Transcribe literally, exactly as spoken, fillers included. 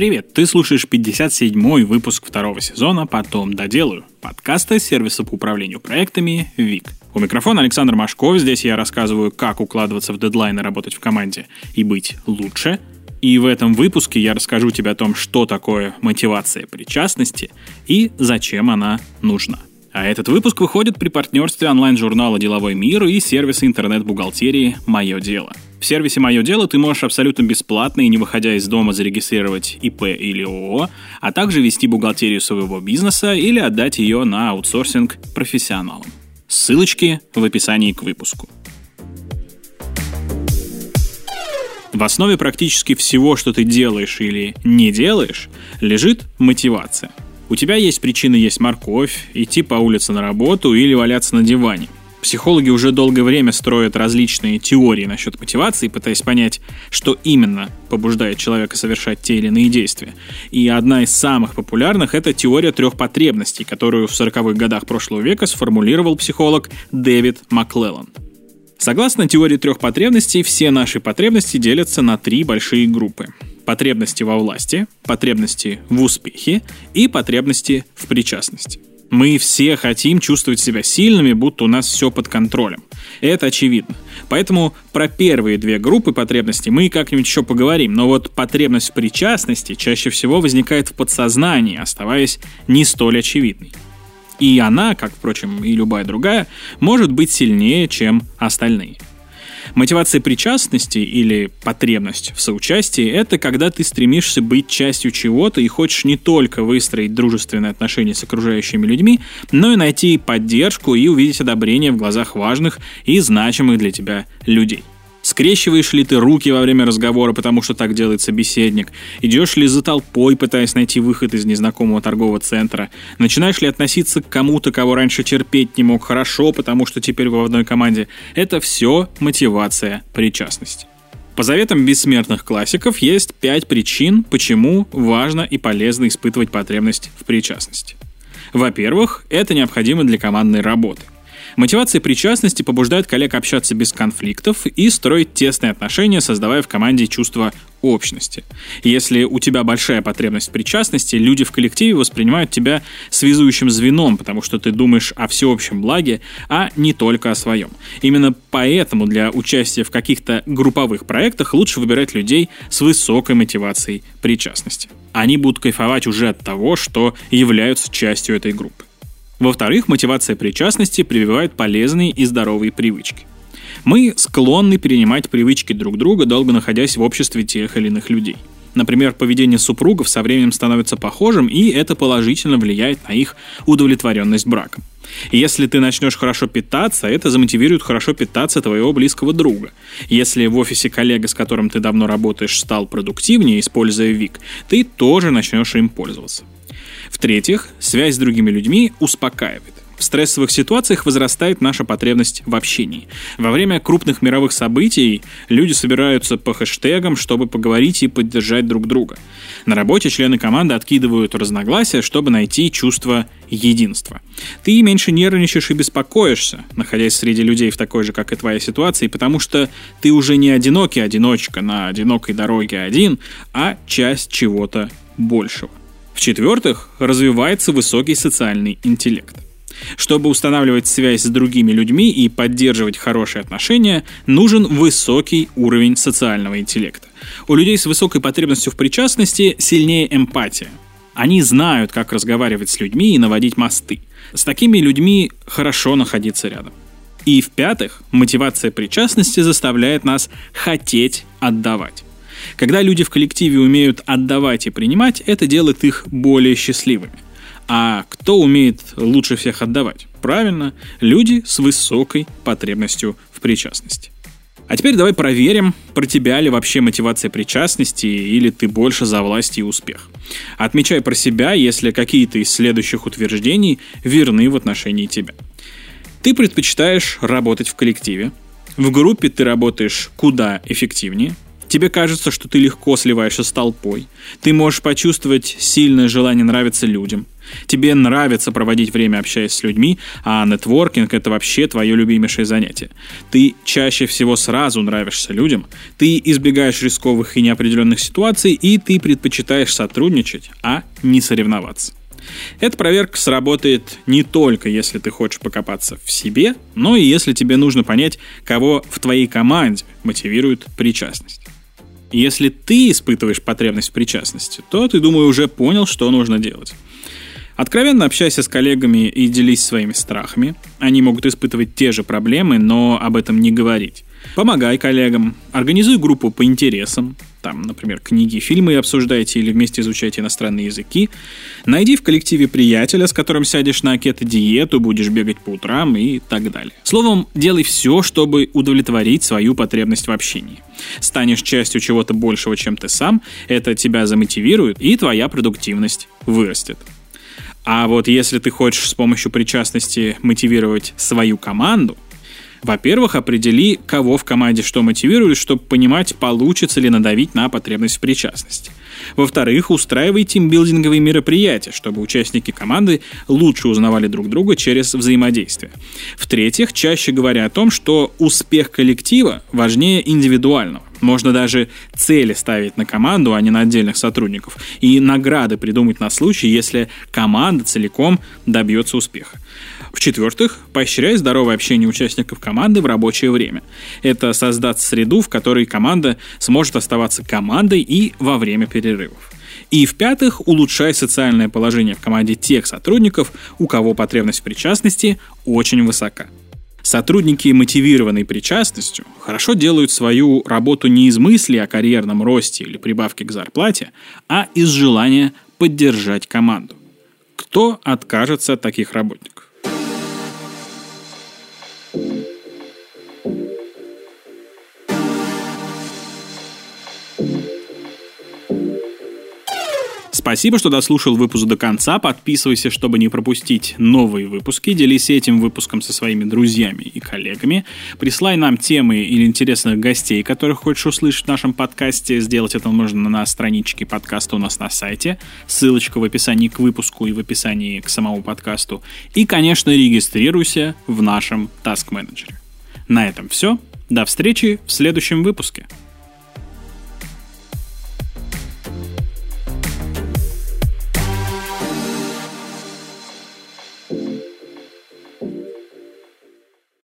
Привет, ты слушаешь пятьдесят седьмой выпуск второго сезона «Потом доделаю» подкаста сервиса по управлению проектами «WEEEK». У микрофона Александр Машков, здесь я рассказываю, как укладываться в дедлайны, работать в команде и быть лучше. И в этом выпуске я расскажу тебе о том, что такое мотивация причастности и зачем она нужна. А этот выпуск выходит при партнерстве онлайн-журнала «Деловой мир» и сервиса интернет-бухгалтерии «Мое дело». В сервисе «Мое дело» ты можешь абсолютно бесплатно и не выходя из дома зарегистрировать ИП или ООО, а также вести бухгалтерию своего бизнеса или отдать ее на аутсорсинг профессионалам. Ссылочки в описании к выпуску. В основе практически всего, что ты делаешь или не делаешь, лежит мотивация. У тебя есть причины есть морковь, идти по улице на работу или валяться на диване. Психологи уже долгое время строят различные теории насчет мотивации, пытаясь понять, что именно побуждает человека совершать те или иные действия. И одна из самых популярных — это теория трех потребностей, которую в сороковых годах прошлого века сформулировал психолог Дэвид Маклеллан. Согласно теории трех потребностей, все наши потребности делятся на три большие группы. Потребности во власти, потребности в успехе и потребности в причастности. Мы все хотим чувствовать себя сильными, будто у нас все под контролем. Это очевидно. Поэтому про первые две группы потребностей мы как-нибудь еще поговорим. Но вот потребность в причастности чаще всего возникает в подсознании, оставаясь не столь очевидной. И она, как, впрочем, и любая другая, может быть сильнее, чем остальные. Мотивация причастности или потребность в соучастии — это когда ты стремишься быть частью чего-то и хочешь не только выстроить дружественные отношения с окружающими людьми, но и найти поддержку и увидеть одобрение в глазах важных и значимых для тебя людей. Скрещиваешь ли ты руки во время разговора, потому что так делает собеседник? Идешь ли за толпой, пытаясь найти выход из незнакомого торгового центра? Начинаешь ли относиться к кому-то, кого раньше терпеть не мог, хорошо, потому что теперь вы в одной команде? Это все мотивация причастности. По заветам бессмертных классиков есть пять причин, почему важно и полезно испытывать потребность в причастности. Во-первых, это необходимо для командной работы. Мотивация причастности побуждает коллег общаться без конфликтов и строить тесные отношения, создавая в команде чувство общности. Если у тебя большая потребность в причастности, люди в коллективе воспринимают тебя связующим звеном, потому что ты думаешь о всеобщем благе, а не только о своем. Именно поэтому для участия в каких-то групповых проектах лучше выбирать людей с высокой мотивацией причастности. Они будут кайфовать уже от того, что являются частью этой группы. Во-вторых, мотивация причастности прививает полезные и здоровые привычки. Мы склонны перенимать привычки друг друга, долго находясь в обществе тех или иных людей. Например, поведение супругов со временем становится похожим, и это положительно влияет на их удовлетворенность браком. Если ты начнешь хорошо питаться, это замотивирует хорошо питаться твоего близкого друга. Если в офисе коллега, с которым ты давно работаешь, стал продуктивнее, используя WEEEK, ты тоже начнешь им пользоваться. В-третьих, связь с другими людьми успокаивает. В стрессовых ситуациях возрастает наша потребность в общении. Во время крупных мировых событий люди собираются по хэштегам, чтобы поговорить и поддержать друг друга. На работе члены команды откидывают разногласия, чтобы найти чувство единства. Ты меньше нервничаешь и беспокоишься, находясь среди людей в такой же, как и твоя ситуации, потому что ты уже не одинокий одиночка на одинокой дороге один, а часть чего-то большего. В-четвертых, развивается высокий социальный интеллект. Чтобы устанавливать связь с другими людьми и поддерживать хорошие отношения, нужен высокий уровень социального интеллекта. У людей с высокой потребностью в причастности сильнее эмпатия. Они знают, как разговаривать с людьми и наводить мосты. С такими людьми хорошо находиться рядом. И в-пятых, мотивация причастности заставляет нас хотеть отдавать. Когда люди в коллективе умеют отдавать и принимать, это делает их более счастливыми. А кто умеет лучше всех отдавать? Правильно, люди с высокой потребностью в причастности. А теперь давай проверим, про тебя ли вообще мотивация причастности или ты больше за власть и успех. Отмечай про себя, если какие-то из следующих утверждений верны в отношении тебя. Ты предпочитаешь работать в коллективе. В группе ты работаешь куда эффективнее. Тебе кажется, что ты легко сливаешься с толпой. Ты можешь почувствовать сильное желание нравиться людям. Тебе нравится проводить время, общаясь с людьми, а нетворкинг — это вообще твое любимейшее занятие. Ты чаще всего сразу нравишься людям, ты избегаешь рисковых и неопределенных ситуаций, и ты предпочитаешь сотрудничать, а не соревноваться. Эта проверка сработает не только если ты хочешь покопаться в себе, но и если тебе нужно понять, кого в твоей команде мотивирует причастность. Если ты испытываешь потребность в причастности, то ты, думаю, уже понял, что нужно делать. Откровенно общайся с коллегами и делись своими страхами. Они могут испытывать те же проблемы, но об этом не говорить. Помогай коллегам, организуй группу по интересам, там, например, книги, фильмы обсуждайте или вместе изучайте иностранные языки. Найди в коллективе приятеля, с которым сядешь на кето-диету, будешь бегать по утрам и так далее. Словом, делай все, чтобы удовлетворить свою потребность в общении. Станешь частью чего-то большего, чем ты сам, это тебя замотивирует, и твоя продуктивность вырастет. А вот если ты хочешь с помощью причастности мотивировать свою команду, во-первых, определи, кого в команде что мотивирует, чтобы понимать, получится ли надавить на потребность в причастности. Во-вторых, устраивай тимбилдинговые мероприятия, чтобы участники команды лучше узнавали друг друга через взаимодействие. В-третьих, чаще говоря о том, что успех коллектива важнее индивидуального. Можно даже цели ставить на команду, а не на отдельных сотрудников, и награды придумать на случай, если команда целиком добьется успеха. В-четвертых, поощряй здоровое общение участников команды в рабочее время. Это создаст среду, в которой команда сможет оставаться командой и во время перерывов. И в-пятых, улучшай социальное положение в команде тех сотрудников, у кого потребность в причастности очень высока. Сотрудники, мотивированные причастностью, хорошо делают свою работу не из мысли о карьерном росте или прибавке к зарплате, а из желания поддержать команду. Кто откажется от таких работников? Спасибо, что дослушал выпуск до конца. Подписывайся, чтобы не пропустить новые выпуски. Делись этим выпуском со своими друзьями и коллегами. Присылай нам темы или интересных гостей, которых хочешь услышать в нашем подкасте. Сделать это можно на страничке подкаста у нас на сайте. Ссылочка в описании к выпуску и в описании к самому подкасту. И, конечно, регистрируйся в нашем Task Manager. На этом все. До встречи в следующем выпуске.